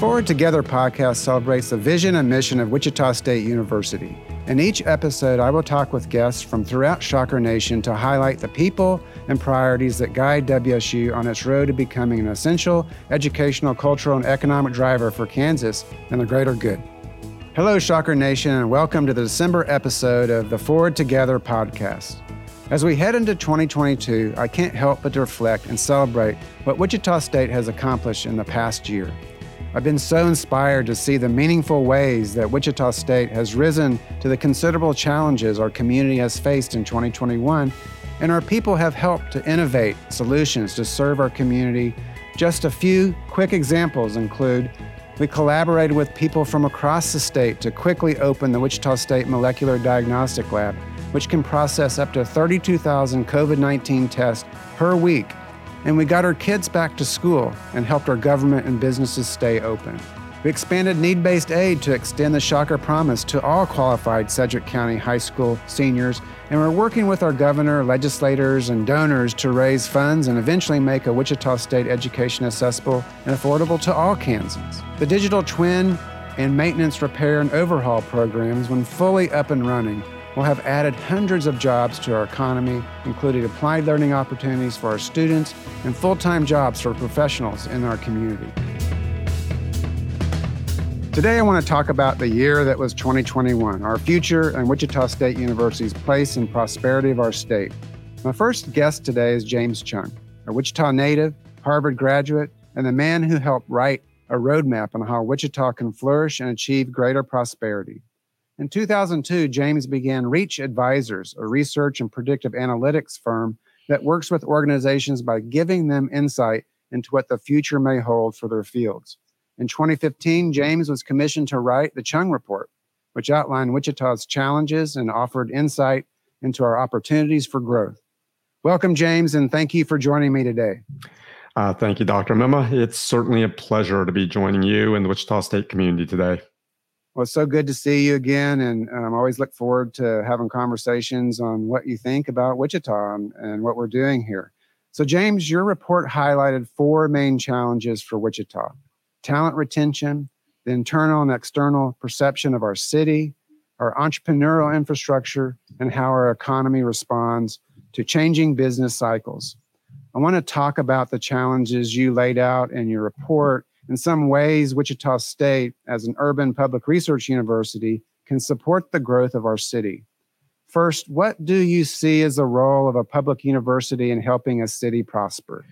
Forward Together podcast celebrates the vision and mission of Wichita State University. In each episode, I will talk with guests from throughout Shocker Nation to highlight the people and priorities that guide WSU on its road to becoming an essential educational, cultural, and economic driver for Kansas and the greater good. Hello, Shocker Nation, and welcome to the December episode of the Forward Together podcast. As we head into 2022, I can't help but to reflect and celebrate what Wichita State has accomplished in the past year. I've been so inspired to see the meaningful ways that Wichita State has risen to the considerable challenges our community has faced in 2021, and our people have helped to innovate solutions to serve our community. Just a few quick examples include: we collaborated with people from across the state to quickly open the Wichita State Molecular Diagnostic Lab, which can process up to 32,000 COVID-19 tests per week. And we got our kids back to school and helped our government and businesses stay open. We expanded need-based aid to extend the Shocker Promise to all qualified Sedgwick County high school seniors, and we're working with our governor, legislators, and donors to raise funds and eventually make a Wichita State education accessible and affordable to all Kansans. The digital twin and maintenance, repair, and overhaul programs, when fully up and running, will have added hundreds of jobs to our economy, including applied learning opportunities for our students and full-time jobs for professionals in our community. Today, I want to talk about the year that was 2021, our future, and Wichita State University's place in prosperity of our state. My first guest today is James Chung, a Wichita native, Harvard graduate, and the man who helped write a roadmap on how Wichita can flourish and achieve greater prosperity. In 2002, James began Reach Advisors, a research and predictive analytics firm that works with organizations by giving them insight into what the future may hold for their fields. In 2015, James was commissioned to write the Chung Report, which outlined Wichita's challenges and offered insight into our opportunities for growth. Welcome, James, and thank you for joining me today. Thank you, Dr. Muma. It's certainly a pleasure to be joining you and the Wichita State community today. Well, it's so good to see you again, and I always look forward to having conversations on what you think about Wichita and what we're doing here. So, James, your report highlighted four main challenges for Wichita: talent retention, the internal and external perception of our city, our entrepreneurial infrastructure, and how our economy responds to changing business cycles. I want to talk about the challenges you laid out in your report and some ways Wichita State, as an urban public research university, can support the growth of our city. First, what do you see as the role of a public university in helping a city prosper?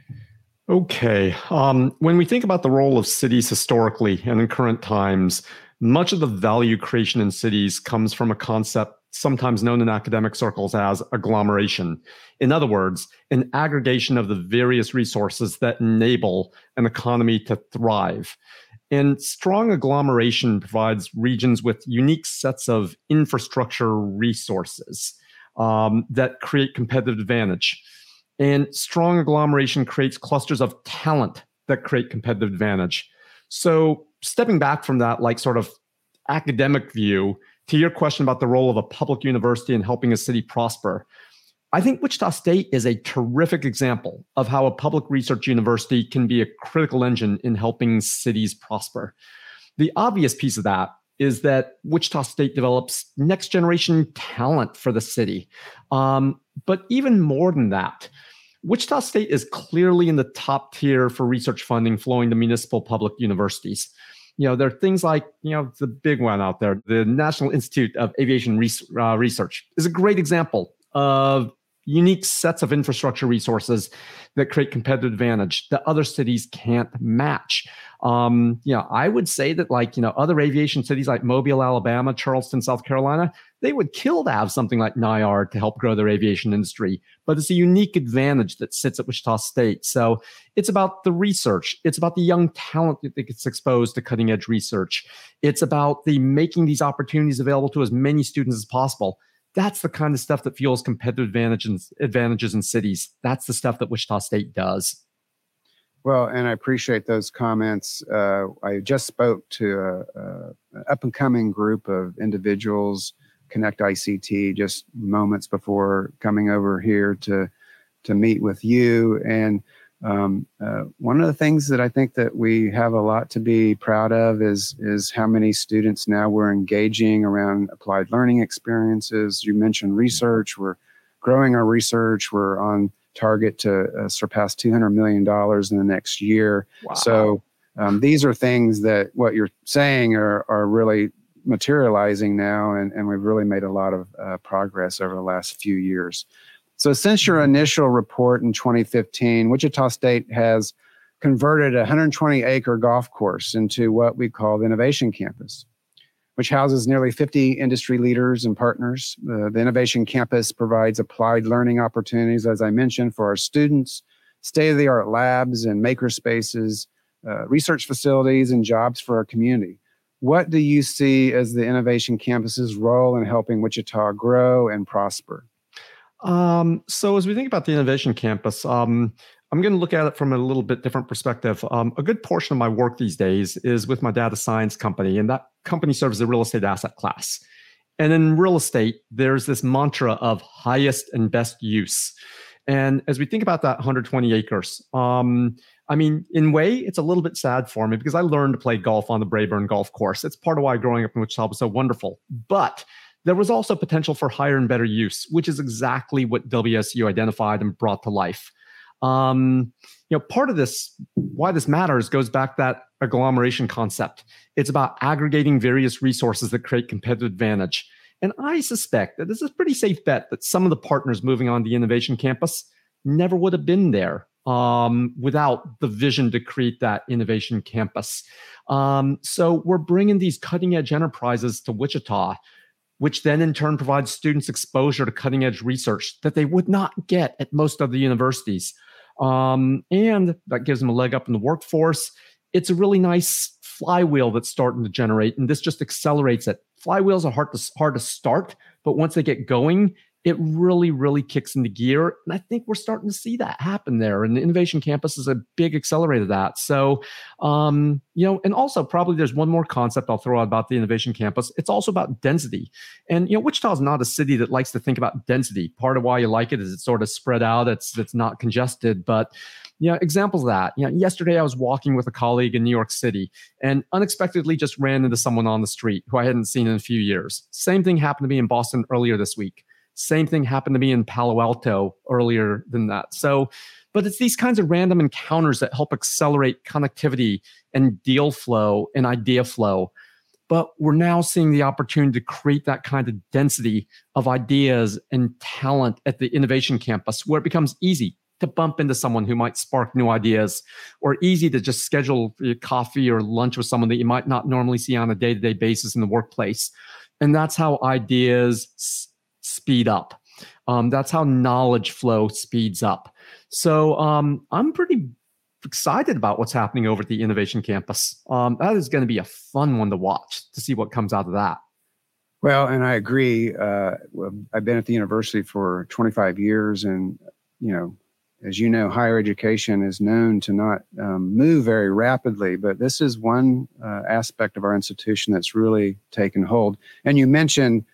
Okay. When we think about the role of cities historically and in current times, much of the value creation in cities comes from a concept sometimes known in academic circles as agglomeration. In other words, an aggregation of the various resources that enable an economy to thrive. And strong agglomeration provides regions with unique sets of infrastructure resources that create competitive advantage. And strong agglomeration creates clusters of talent that create competitive advantage. So stepping back from that, like sort of academic view, to your question about the role of a public university in helping a city prosper, I think Wichita State is a terrific example of how a public research university can be a critical engine in helping cities prosper. The obvious piece of that is that Wichita State develops next generation talent for the city. But even more than that, Wichita State is clearly in the top tier for research funding flowing to municipal public universities. You know, there are things like, the big one out there, the National Institute of Aviation Research is a great example of unique sets of infrastructure resources that create competitive advantage that other cities can't match. I would say that other aviation cities like Mobile, Alabama, Charleston, South Carolina, they would kill to have something like NIAR to help grow their aviation industry. But it's a unique advantage that sits at Wichita State. So it's about the research. It's about the young talent that gets exposed to cutting edge research. It's about the making these opportunities available to as many students as possible. That's the kind of stuff that fuels competitive advantages in cities. That's the stuff that Wichita State does. Well, and I appreciate those comments. I just spoke to an up-and-coming group of individuals, Connect ICT, just moments before coming over here to meet with you. And One of the things that I think that we have a lot to be proud of is how many students now we're engaging around applied learning experiences. You mentioned research. We're growing our research. We're on target to surpass $200 million in the next year. Wow. So these are things that what you're saying are really materializing now, and we've really made a lot of progress over the last few years. So since your initial report in 2015, Wichita State has converted a 120-acre golf course into what we call the Innovation Campus, which houses nearly 50 industry leaders and partners. The Innovation Campus provides applied learning opportunities, as I mentioned, for our students, state-of-the-art labs and maker spaces, research facilities, and jobs for our community. What do you see as the Innovation Campus's role in helping Wichita grow and prosper? So as we think about the Innovation Campus, I'm going to look at it from a little bit different perspective. A good portion of my work these days is with my data science company, and that company serves the real estate asset class. And in real estate, there's this mantra of highest and best use. And as we think about that 120 acres, I mean, in a way, it's a little bit sad for me because I learned to play golf on the Braeburn golf course. It's part of why growing up in Wichita was so wonderful. But there was also potential for higher and better use, which is exactly what WSU identified and brought to life. Part of this, why this matters, goes back to that agglomeration concept. It's about aggregating various resources that create competitive advantage. And I suspect that this is a pretty safe bet that some of the partners moving on to the Innovation Campus never would have been there without the vision to create that Innovation Campus. So we're bringing these cutting-edge enterprises to Wichita, which then in turn provides students exposure to cutting-edge research that they would not get at most of the universities. And that gives them a leg up in the workforce. It's a really nice flywheel that's starting to generate, and this just accelerates it. Flywheels are hard to start, but once they get going, it really, really kicks into gear. And I think we're starting to see that happen there. And the Innovation Campus is a big accelerator of that. So, and also probably there's one more concept I'll throw out about the Innovation Campus. It's also about density. And, Wichita is not a city that likes to think about density. Part of why you like it is it's sort of spread out. It's not congested. But, examples of that. Yesterday I was walking with a colleague in New York City and unexpectedly just ran into someone on the street who I hadn't seen in a few years. Same thing happened to me in Boston earlier this week. Same thing happened to me in Palo Alto earlier than that. So, but it's these kinds of random encounters that help accelerate connectivity and deal flow and idea flow. But we're now seeing the opportunity to create that kind of density of ideas and talent at the Innovation Campus, where it becomes easy to bump into someone who might spark new ideas, or easy to just schedule coffee or lunch with someone that you might not normally see on a day-to-day basis in the workplace. And that's how ideas speed up. That's how knowledge flow speeds up. So I'm pretty excited about what's happening over at the Innovation Campus. That is going to be a fun one to watch, to see what comes out of that. Well, and I agree. I've been at the university for 25 years. And, as you know, higher education is known to not move very rapidly. But this is one aspect of our institution that's really taken hold. And you mentioned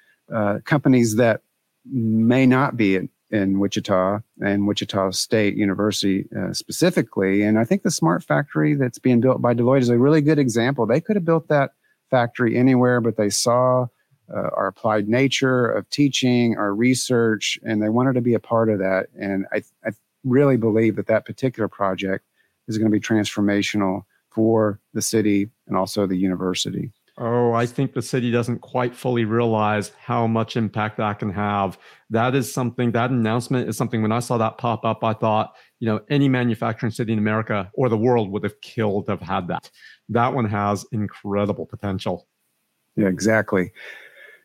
companies that may not be in Wichita and Wichita State University specifically. And I think the smart factory that's being built by Deloitte is a really good example. They could have built that factory anywhere, but they saw our applied nature of teaching, our research, and they wanted to be a part of that. And I really believe that particular project is going to be transformational for the city and also the university. Oh, I think the city doesn't quite fully realize how much impact that can have. That announcement is something, when I saw that pop up, I thought, any manufacturing city in America or the world would have killed to have had that. That one has incredible potential. Yeah, exactly.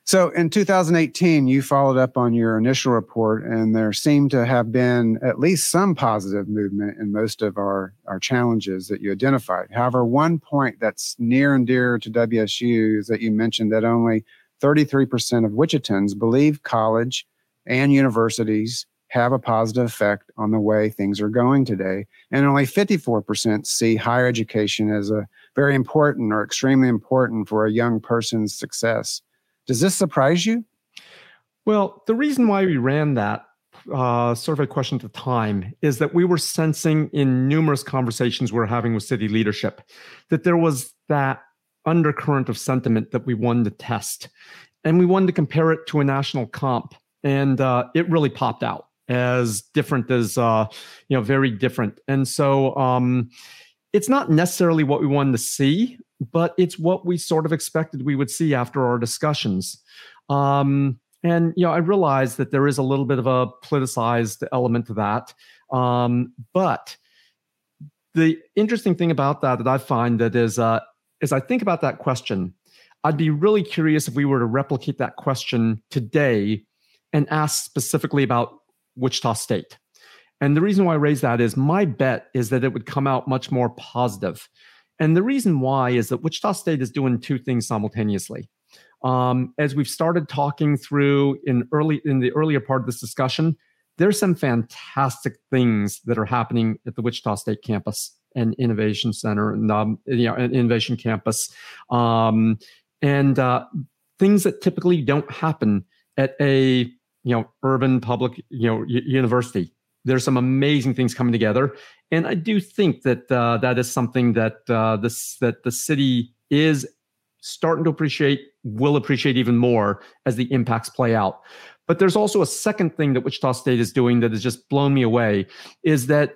So in 2018, you followed up on your initial report, and there seemed to have been at least some positive movement in most of our challenges that you identified. However, one point that's near and dear to WSU is that you mentioned that only 33% of Wichitans believe college and universities have a positive effect on the way things are going today, and only 54% see higher education as a very important or extremely important for a young person's success. Does this surprise you? Well, the reason why we ran that survey question at the time is that we were sensing in numerous conversations we were having with city leadership that there was that undercurrent of sentiment that we wanted to test. And we wanted to compare it to a national comp. And it really popped out as different as, very different. And so it's not necessarily what we wanted to see, but it's what we sort of expected we would see after our discussions. I realize that there is a little bit of a politicized element to that. But the interesting thing about that I find that is, as I think about that question, I'd be really curious if we were to replicate that question today and ask specifically about Wichita State. And the reason why I raise that is my bet is that it would come out much more positive. And the reason why is that Wichita State is doing two things simultaneously. As we've started talking through in the earlier part of this discussion, there's some fantastic things that are happening at the Wichita State campus and Innovation Center and Innovation Campus, and things that typically don't happen at a urban public university. There's some amazing things coming together, and I do think that that is something that that the city is starting to appreciate, will appreciate even more as the impacts play out. But there's also a second thing that Wichita State is doing that has just blown me away, is that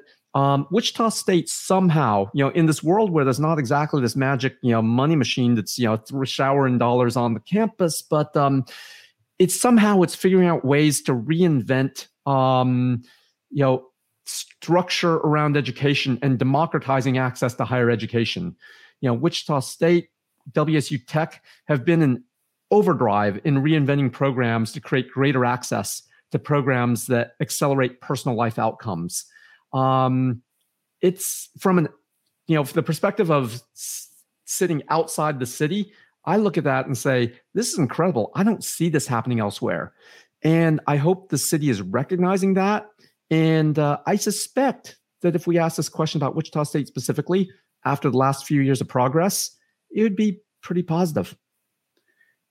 Wichita State somehow, in this world where there's not exactly this magic, money machine that's, showering dollars on the campus, but it's figuring out ways to reinvent, structure around education and democratizing access to higher education. Wichita State, WSU Tech have been in overdrive in reinventing programs to create greater access to programs that accelerate personal life outcomes. It's from the perspective of sitting outside the city, I look at that and say, this is incredible. I don't see this happening elsewhere. And I hope the city is recognizing that. And I suspect that if we ask this question about Wichita State specifically, after the last few years of progress, it would be pretty positive.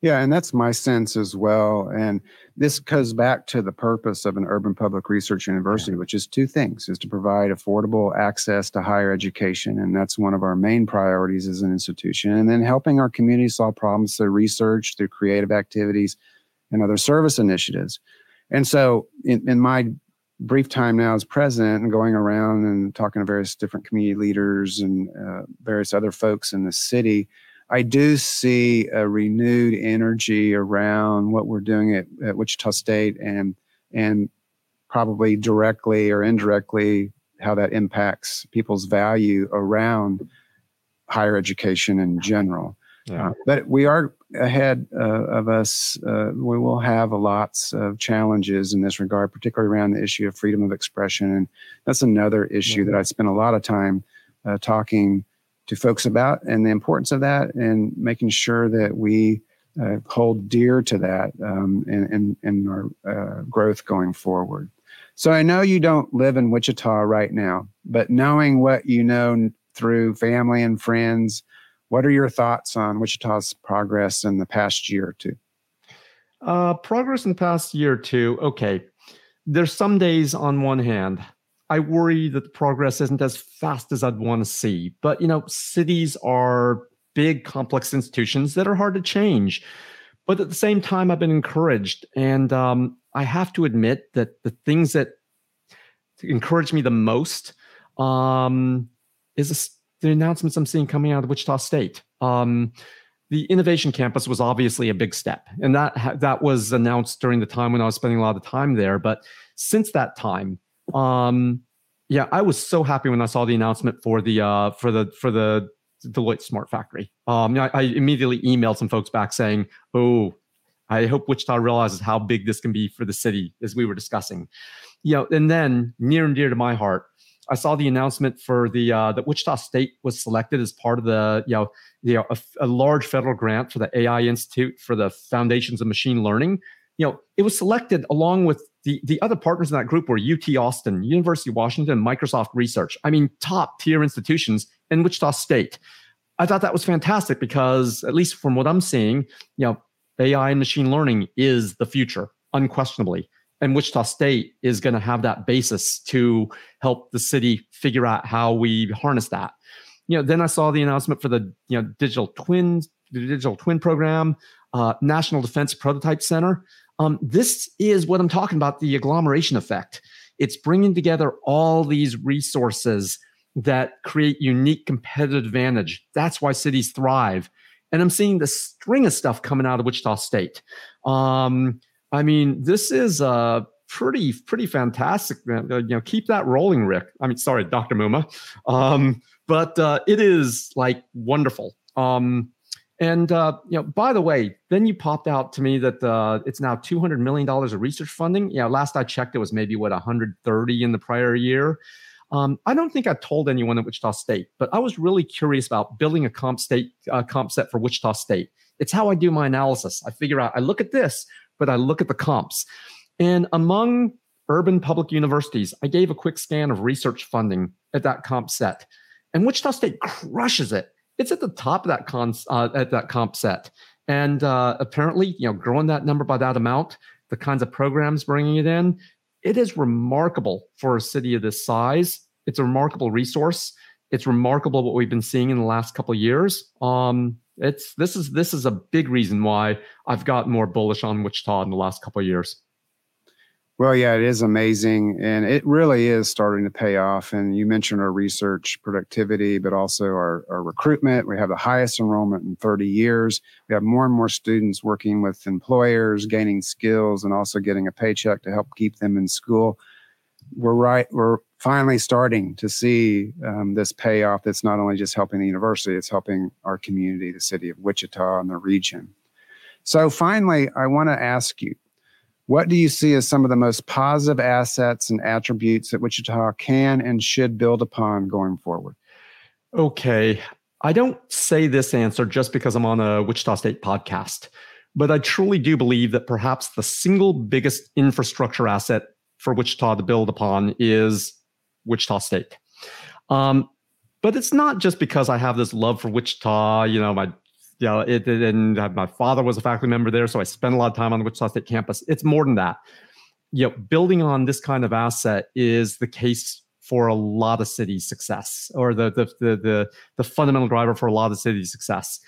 Yeah, and that's my sense as well. And this goes back to the purpose of an urban public research university, which is two things, is to provide affordable access to higher education. And that's one of our main priorities as an institution. And then helping our community solve problems through research, through creative activities, and other service initiatives. And so in my brief time now as president and going around and talking to various different community leaders and various other folks in the city, I do see a renewed energy around what we're doing at Wichita State and probably directly or indirectly how that impacts people's value around higher education in general. Yeah. But we are ahead of us. We will have lots of challenges in this regard, particularly around the issue of freedom of expression. And that's another issue that I spent a lot of time talking to folks about, and the importance of that and making sure that we hold dear to that in our growth going forward. So I know you don't live in Wichita right now, but knowing what you know through family and friends, what are your thoughts on Wichita's progress in the past year or two? Progress in the past year or two, okay. There's some days on one hand, I worry that the progress isn't as fast as I'd want to see. But, cities are big, complex institutions that are hard to change. But at the same time, I've been encouraged. And I have to admit that the things that encourage me the most is the announcements I'm seeing coming out of Wichita State. The Innovation Campus was obviously a big step, and that was announced during the time when I was spending a lot of time there. But since that time, I was so happy when I saw the announcement for the Deloitte Smart Factory. I immediately emailed some folks back saying, "Oh, I hope Wichita realizes how big this can be for the city," as we were discussing. And then near and dear to my heart, I saw the announcement for the that Wichita State was selected as part of the a large federal grant for the AI Institute for the Foundations of Machine Learning. It was selected along with the other partners in that group were UT Austin, University of Washington, and Microsoft Research. I mean, top tier institutions in Wichita State. I thought that was fantastic because, at least from what I'm seeing, AI and machine learning is the future, unquestionably. And Wichita State is going to have that basis to help the city figure out how we harness that. You know, then I saw the announcement for the digital twin program, National Defense Prototype Center. This is what I'm talking about, the agglomeration effect. It's bringing together all these resources that create unique competitive advantage. That's why cities thrive. And I'm seeing the string of stuff coming out of Wichita State. I mean, this is pretty fantastic. Keep that rolling, Rick. I mean, sorry, Dr. Muma. But it is like wonderful. By the way, then you popped out to me that it's now $200 million of research funding. Yeah, last I checked, it was maybe, 130 in the prior year. I don't think I told anyone at Wichita State, but I was really curious about building a comp set for Wichita State. It's how I do my analysis. I figure out, I look at this, but I look at the comps. And among urban public universities, I gave a quick scan of research funding at that comp set. And Wichita State crushes it. It's at the top of that at that comp set. And apparently, growing that number by that amount, the kinds of programs bringing it in, it is remarkable for a city of this size. It's a remarkable resource. It's remarkable what we've been seeing in the last couple of years. This is a big reason why I've gotten more bullish on Wichita in the last couple of years. Well, yeah, it is amazing. And it really is starting to pay off. And you mentioned our research productivity, but also our recruitment. We have the highest enrollment in 30 years. We have more and more students working with employers, gaining skills, and also getting a paycheck to help keep them in school. We're finally starting to see this payoff that's not only just helping the university, it's helping our community, the city of Wichita and the region. So finally, I want to ask you, what do you see as some of the most positive assets and attributes that Wichita can and should build upon going forward? Okay. I don't say this answer just because I'm on a Wichita State podcast, but I truly do believe that perhaps the single biggest infrastructure asset for Wichita to build upon is Wichita State. But it's not just because I have this love for Wichita, my father was a faculty member there, so I spent a lot of time on the Wichita State campus. It's more than that. Building on this kind of asset is the case for a lot of city success, or the fundamental driver for a lot of city success.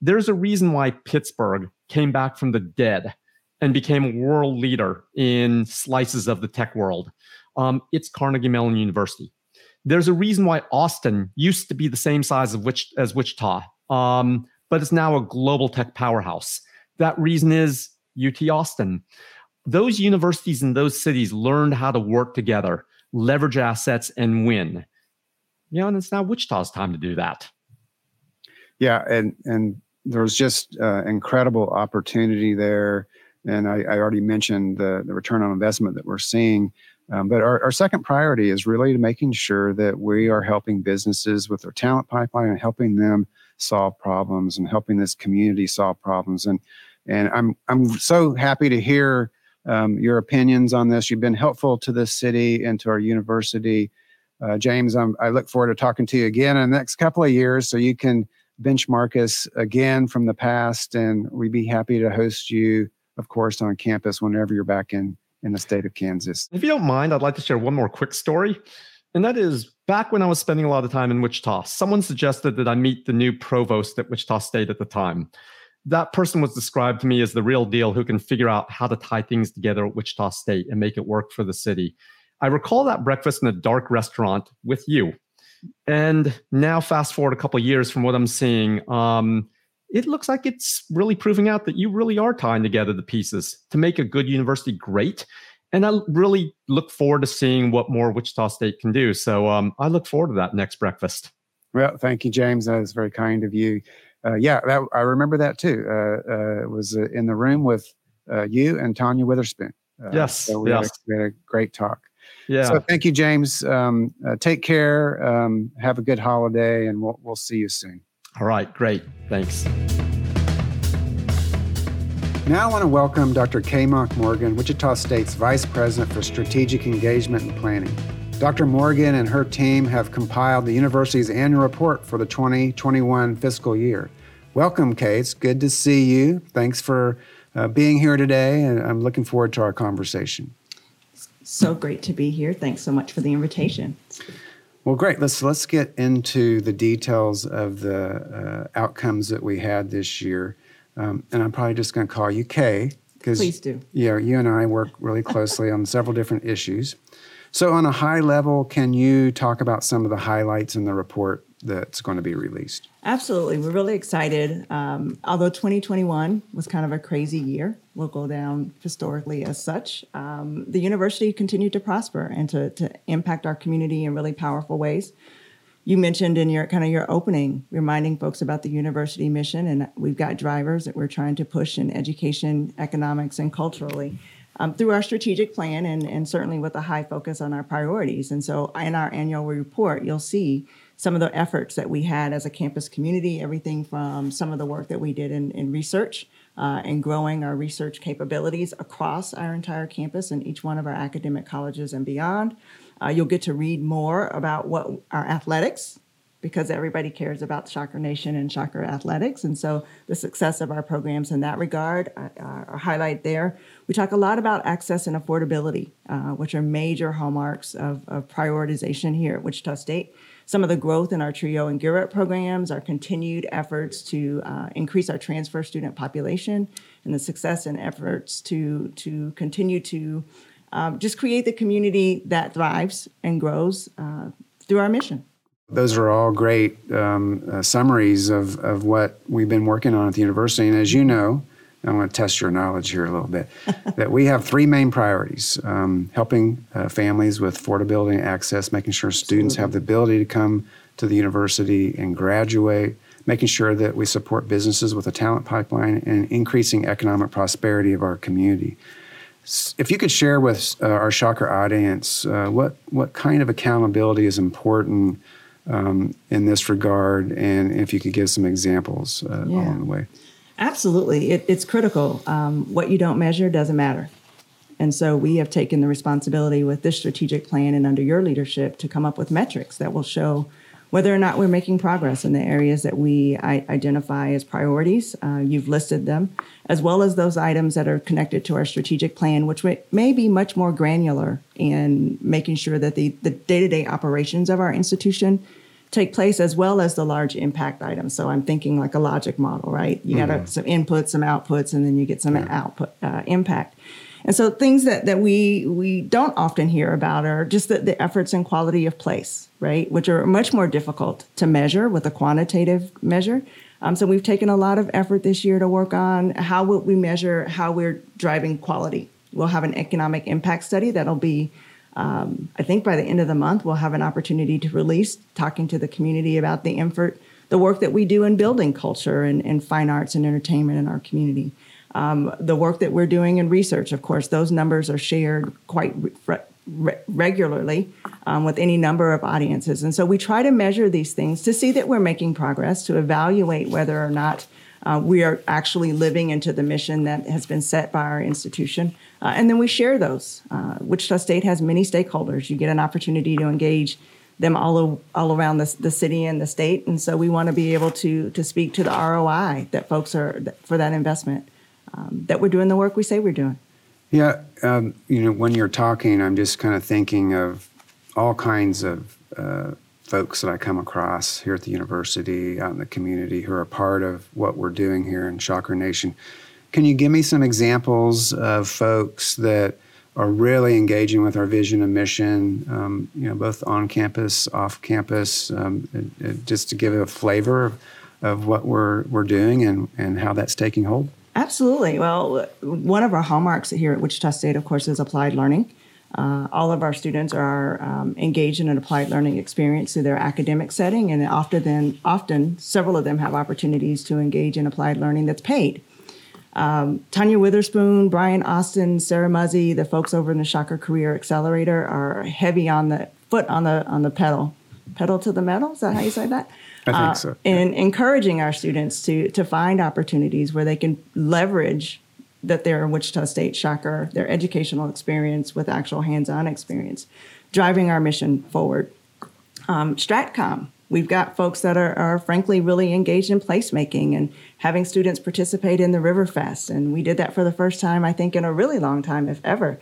There's a reason why Pittsburgh came back from the dead and became a world leader in slices of the tech world. It's Carnegie Mellon University. There's a reason why Austin used to be the same size as Wichita. But it's now a global tech powerhouse. That reason is UT Austin. Those universities in those cities learned how to work together, leverage assets, and win. And it's now Wichita's time to do that. Yeah, and there's just incredible opportunity there. And I already mentioned the return on investment that we're seeing. But our second priority is really making sure that we are helping businesses with their talent pipeline and helping them solve problems and helping this community solve problems. And I'm so happy to hear your opinions on this. You've been helpful to this city and to our university. James, I look forward to talking to you again in the next couple of years so you can benchmark us again from the past. And we'd be happy to host you, of course, on campus whenever you're back in the state of Kansas. If you don't mind, I'd like to share one more quick story. And that is, back when I was spending a lot of time in Wichita, someone suggested that I meet the new provost at Wichita State at the time. That person was described to me as the real deal who can figure out how to tie things together at Wichita State and make it work for the city. I recall that breakfast in a dark restaurant with you. And now fast forward a couple of years from what I'm seeing, it looks like it's really proving out that you really are tying together the pieces to make a good university great. And I really look forward to seeing what more Wichita State can do. So I look forward to that next breakfast. Well, thank you, James. That was very kind of you. I remember that too. It was in the room with you and Tanya Witherspoon. Yes. So we had a great talk. Yeah. So thank you, James. Take care. Have a good holiday, and we'll see you soon. All right. Great. Thanks. Now I want to welcome Dr. Kaye Monk-Morgan, Wichita State's Vice President for Strategic Engagement and Planning. Dr. Morgan and her team have compiled the university's annual report for the 2021 fiscal year. Welcome, Kaye. It's good to see you. Thanks for being here today, and I'm looking forward to our conversation. So great to be here. Thanks so much for the invitation. Well, great. Let's get into the details of the outcomes that we had this year. And I'm probably just going to call you Kaye. Please do. Yeah, you and I work really closely on several different issues. So on a high level, can you talk about some of the highlights in the report that's going to be released? Absolutely. We're really excited. Although 2021 was kind of a crazy year, we'll go down historically as such, the university continued to prosper and to impact our community in really powerful ways. You mentioned in your kind of your opening, reminding folks about the university mission, and we've got drivers that we're trying to push in education, economics, and culturally through our strategic plan and certainly with a high focus on our priorities. And so in our annual report, you'll see some of the efforts that we had as a campus community, everything from some of the work that we did in research and growing our research capabilities across our entire campus and each one of our academic colleges and beyond. You'll get to read more about what our athletics, because everybody cares about Shocker Nation and Shocker athletics. And so the success of our programs in that regard are highlight there. We talk a lot about access and affordability, which are major hallmarks of prioritization here at Wichita State. Some of the growth in our TRIO and GEAR Up programs, our continued efforts to increase our transfer student population, and the success and efforts to continue to just create the community that thrives and grows through our mission. Those are all great summaries of what we've been working on at the university. And as you know, I'm going to test your knowledge here a little bit, that we have three main priorities, helping families with affordability and access, making sure students have the ability to come to the university and graduate, making sure that we support businesses with a talent pipeline, and increasing economic prosperity of our community. If you could share with our Shocker audience what kind of accountability is important in this regard, and if you could give some examples along the way. Absolutely. It's critical. What you don't measure doesn't matter. And so we have taken the responsibility with this strategic plan and under your leadership to come up with metrics that will show whether or not we're making progress in the areas that we identify as priorities. You've listed them, as well as those items that are connected to our strategic plan, which may be much more granular in making sure that the day-to-day operations of our institution take place, as well as the large impact items. So I'm thinking like a logic model, right? You got some inputs, some outputs, and then you get some output impact. And so things that we don't often hear about are just the efforts and quality of place, right? Which are much more difficult to measure with a quantitative measure. So we've taken a lot of effort this year to work on how would we measure how we're driving quality. We'll have an economic impact study that'll be I think by the end of the month, we'll have an opportunity to release talking to the community about the work that we do in building culture and fine arts and entertainment in our community. The work that we're doing in research, of course, those numbers are shared quite regularly with any number of audiences. And so we try to measure these things to see that we're making progress, to evaluate whether or not we are actually living into the mission that has been set by our institution. And then we share those. Wichita State has many stakeholders. You get an opportunity to engage them all around the city and the state. And so we want to be able to speak to the ROI that folks are for that investment, that we're doing the work we say we're doing. Yeah. When you're talking, I'm just kind of thinking of all kinds of folks that I come across here at the university, out in the community, who are a part of what we're doing here in Shocker Nation. Can you give me some examples of folks that are really engaging with our vision and mission, both on campus, off campus, just to give it a flavor of what we're doing and how that's taking hold? Absolutely. Well, one of our hallmarks here at Wichita State, of course, is applied learning. All of our students are engaged in an applied learning experience through their academic setting, and often several of them have opportunities to engage in applied learning that's paid. Tanya Witherspoon, Brian Austin, Sarah Muzzy, the folks over in the Shocker Career Accelerator are heavy on the foot on the pedal. Pedal to the metal? Is that how you say that? I think so. And encouraging our students to find opportunities where they can leverage that they're in Wichita State Shocker, their educational experience with actual hands-on experience, driving our mission forward. StratCom, We've got folks that are frankly really engaged in placemaking and having students participate in the River Fest. And we did that for the first time, I think, in a really long time, if ever.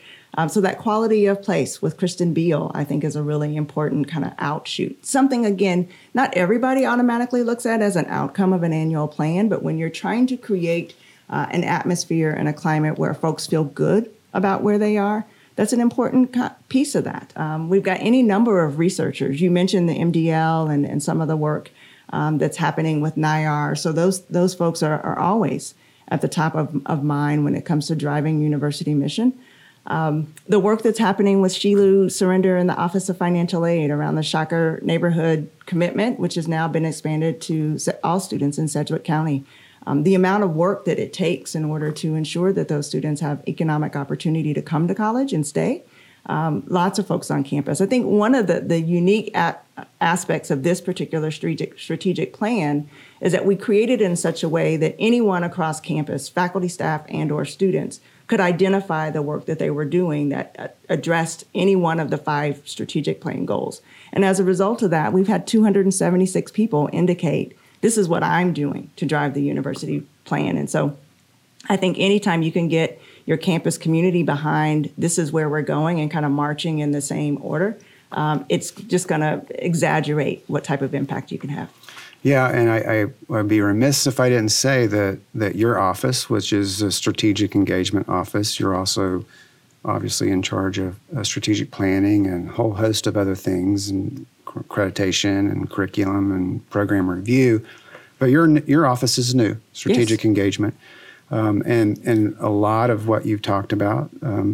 So that quality of place with Kristen Beale, I think, is a really important kind of outshoot. Something, again, not everybody automatically looks at as an outcome of an annual plan, but when you're trying to create an atmosphere and a climate where folks feel good about where they are, that's an important piece of that. We've got any number of researchers. You mentioned the MDL and some of the work that's happening with NIAR. So those folks are always at the top of mind when it comes to driving university mission. The work that's happening with Shilu Surrender in the Office of Financial Aid around the Shocker Neighborhood commitment, which has now been expanded to all students in Sedgwick County. The amount of work that it takes in order to ensure that those students have economic opportunity to come to college and stay. Lots of folks on campus. I think one of the unique aspects of this particular strategic plan is that we created it in such a way that anyone across campus, faculty, staff, and or students, could identify the work that they were doing that addressed any one of the 5 strategic plan goals. And as a result of that, we've had 276 people indicate, this is what I'm doing to drive the university plan. And so I think anytime you can get your campus community behind, this is where we're going and kind of marching in the same order, it's just going to exaggerate what type of impact you can have. Yeah, and I would be remiss if I didn't say that your office, which is a strategic engagement office, you're also obviously in charge of strategic planning and a whole host of other things, and accreditation and curriculum and program review. But your office is new, strategic engagement. And a lot of what you've talked about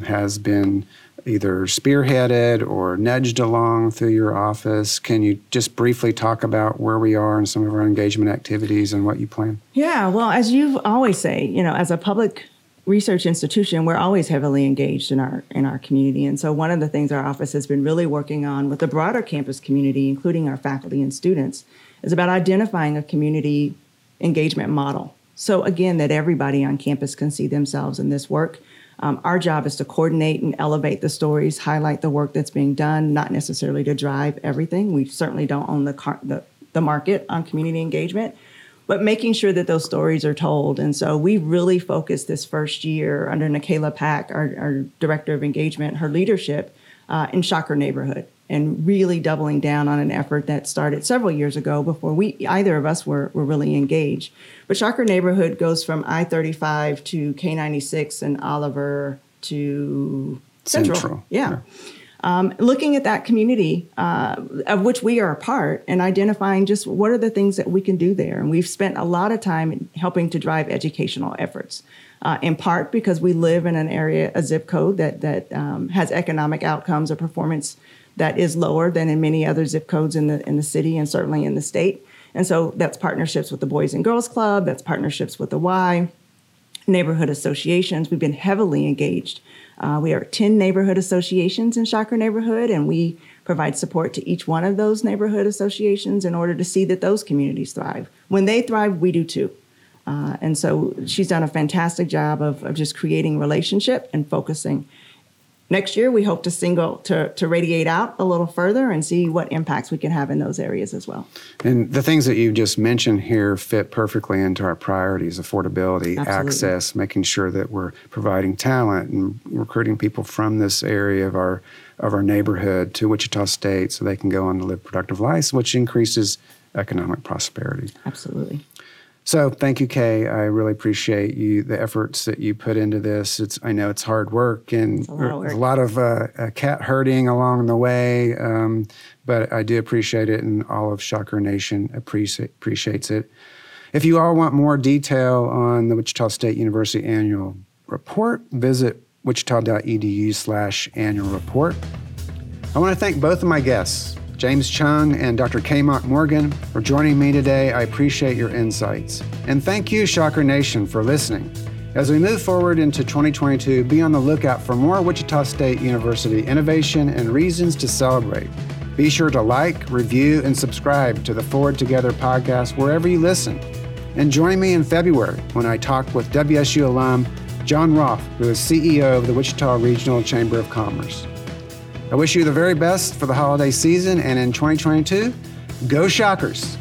has been either spearheaded or nudged along through your office. Can you just briefly talk about where we are and some of our engagement activities and what you plan? Yeah, well, as you always say, as a public research institution, we're always heavily engaged in our community. And so one of the things our office has been really working on with the broader campus community, including our faculty and students, is about identifying a community engagement model. So again, that everybody on campus can see themselves in this work. Our job is to coordinate and elevate the stories, highlight the work that's being done, not necessarily to drive everything. We certainly don't own the market on community engagement, but making sure that those stories are told. And so we really focused this first year under Nikayla Pack, our Director of Engagement, her leadership in Shocker Neighborhood, and really doubling down on an effort that started several years ago before either of us were really engaged. But Shocker Neighborhood goes from I-35 to K-96 and Oliver to Central. Yeah. Looking at that community of which we are a part and identifying just what are the things that we can do there. And we've spent a lot of time helping to drive educational efforts, in part because we live in an area, a zip code that has economic outcomes or performance that is lower than in many other zip codes in the city and certainly in the state. And so that's partnerships with the Boys and Girls Club, that's partnerships with the Y, neighborhood associations. We've been heavily engaged. We are 10 neighborhood associations in Shocker Neighborhood, and we provide support to each one of those neighborhood associations in order to see that those communities thrive. When they thrive, we do too. And so she's done a fantastic job of just creating relationship and focusing. Next year, we hope to radiate out a little further and see what impacts we can have in those areas as well. And the things that you just mentioned here fit perfectly into our priorities: affordability, absolutely, access, making sure that we're providing talent and recruiting people from this area of our neighborhood to Wichita State so they can go on to live productive lives, which increases economic prosperity. Absolutely. So thank you, Kaye. I really appreciate the efforts that you put into this. I know it's hard work and a lot of cat herding along the way, but I do appreciate it, and all of Shocker Nation appreciates it. If you all want more detail on the Wichita State University Annual Report, visit wichita.edu/annual report. I want to thank both of my guests, James Chung and Dr. Kaye Monk-Morgan, for joining me today. I appreciate your insights. And thank you, Shocker Nation, for listening. As we move forward into 2022, be on the lookout for more Wichita State University innovation and reasons to celebrate. Be sure to like, review, and subscribe to the Forward Together podcast wherever you listen. And join me in February when I talk with WSU alum John Roth, who is CEO of the Wichita Regional Chamber of Commerce. I wish you the very best for the holiday season and in 2022. Go Shockers!